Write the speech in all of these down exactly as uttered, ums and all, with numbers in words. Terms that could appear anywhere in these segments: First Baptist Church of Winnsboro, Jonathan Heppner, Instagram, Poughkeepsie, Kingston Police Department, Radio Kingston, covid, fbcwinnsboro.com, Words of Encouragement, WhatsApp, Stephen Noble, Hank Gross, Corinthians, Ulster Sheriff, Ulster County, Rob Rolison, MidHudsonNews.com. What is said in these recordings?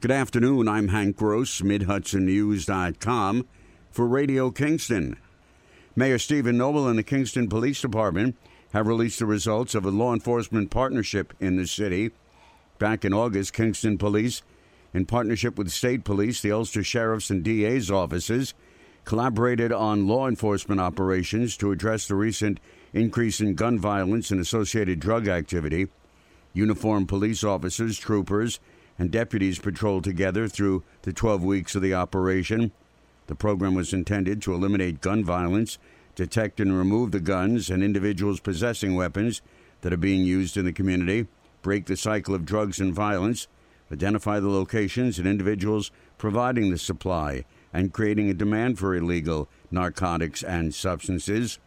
Good afternoon, I'm Hank Gross, Mid Hudson News dot com for Radio Kingston. Mayor Stephen Noble and the Kingston Police Department have released the results of a law enforcement partnership in the city. Back in August, Kingston Police, in partnership with state police, the Ulster Sheriff's and D A's offices, collaborated on law enforcement operations to address the recent increase in gun violence and associated drug activity. Uniformed police officers, troopers, and deputies patrolled together through the twelve weeks of the operation. The program was intended to eliminate gun violence, detect and remove the guns and individuals possessing weapons that are being used in the community, break the cycle of drugs and violence, identify the locations and individuals providing the supply, and creating a demand for illegal narcotics and substances.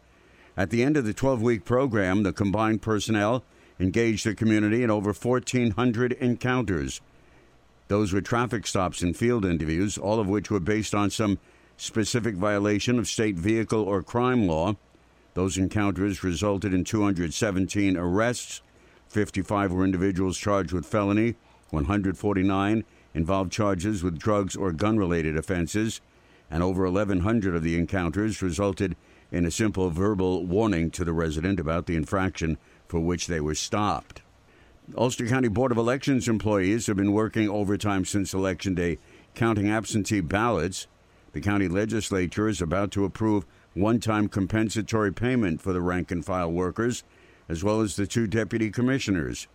At the end of the twelve-week program, the combined personnel engaged the community in over fourteen hundred encounters. Those were traffic stops and field interviews, all of which were based on some specific violation of state vehicle or crime law. Those encounters resulted in two hundred seventeen arrests. fifty-five were individuals charged with felony, one hundred forty-nine involved charges with drugs or gun-related offenses, and over eleven hundred of the encounters resulted in a simple verbal warning to the resident about the infraction for which they were stopped. Ulster County Board of Elections employees have been working overtime since Election Day, counting absentee ballots. The county legislature is about to approve one-time compensatory payment for the rank-and-file workers, as well as the two deputy commissioners.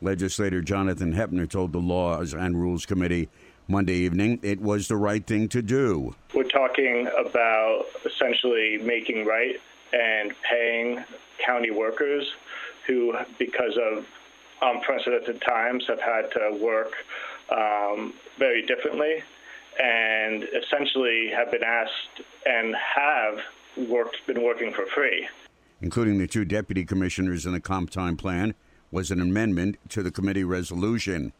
Legislator Jonathan Heppner told the Laws and Rules Committee Monday evening it was the right thing to do. We're talking about essentially making right and paying county workers who, because of unprecedented times, have had to work um, very differently and essentially have been asked and have worked been working for free. Including the two deputy commissioners in the comp time plan, was an amendment to the committee resolution.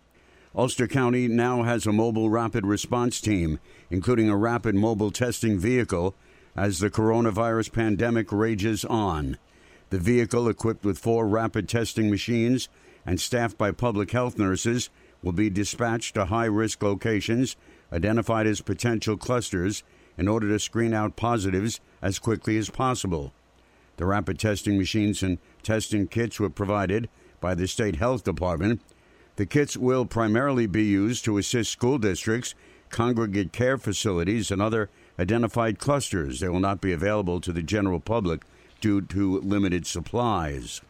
Ulster County now has a mobile rapid response team, including a rapid mobile testing vehicle, as the coronavirus pandemic rages on. The vehicle, equipped with four rapid testing machines and staffed by public health nurses, will be dispatched to high-risk locations identified as potential clusters in order to screen out positives as quickly as possible. The rapid testing machines and testing kits were provided by the State Health Department. The kits will primarily be used to assist school districts, congregate care facilities, and other identified clusters. They will not be available to the general public due to limited supplies.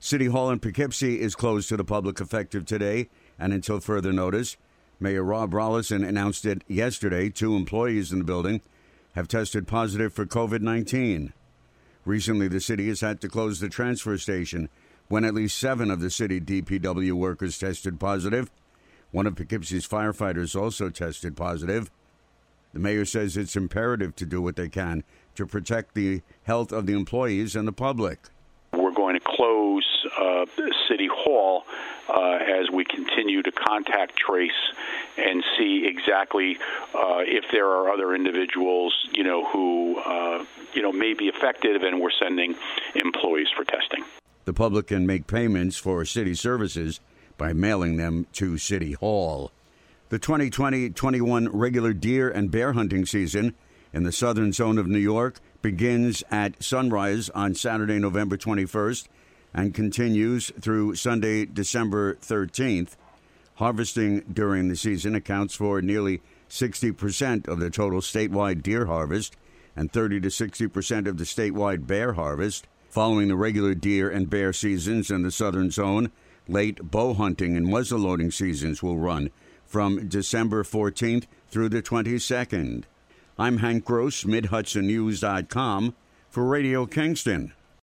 City Hall in Poughkeepsie is closed to the public effective today and until further notice. Mayor Rob Rolison announced it yesterday. Two employees in the building have tested positive for covid nineteen. Recently, the city has had to close the transfer station when at least seven of the city D P W workers tested positive. One of Poughkeepsie's firefighters also tested positive. The mayor says it's imperative to do what they can to protect the health of the employees and the public. We're going to close uh, City Hall uh, as we continue to contact trace and see exactly uh, if there are other individuals, you know, who uh, you know may be affected, and we're sending employees for testing. The public can make payments for city services by mailing them to City Hall. The twenty twenty twenty-one regular deer and bear hunting season in the southern zone of New York begins at sunrise on Saturday, November twenty-first, and continues through Sunday, December thirteenth. Harvesting during the season accounts for nearly sixty percent of the total statewide deer harvest and thirty to sixty percent of the statewide bear harvest. Following the regular deer and bear seasons in the southern zone, late bow hunting and muzzleloading seasons will run from December fourteenth through the twenty-second. I'm Hank Gross, Mid Hudson News dot com for Radio Kingston.